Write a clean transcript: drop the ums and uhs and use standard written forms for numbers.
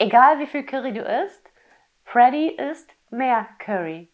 Egal wie viel Curry du isst, Freddy isst mehr Curry.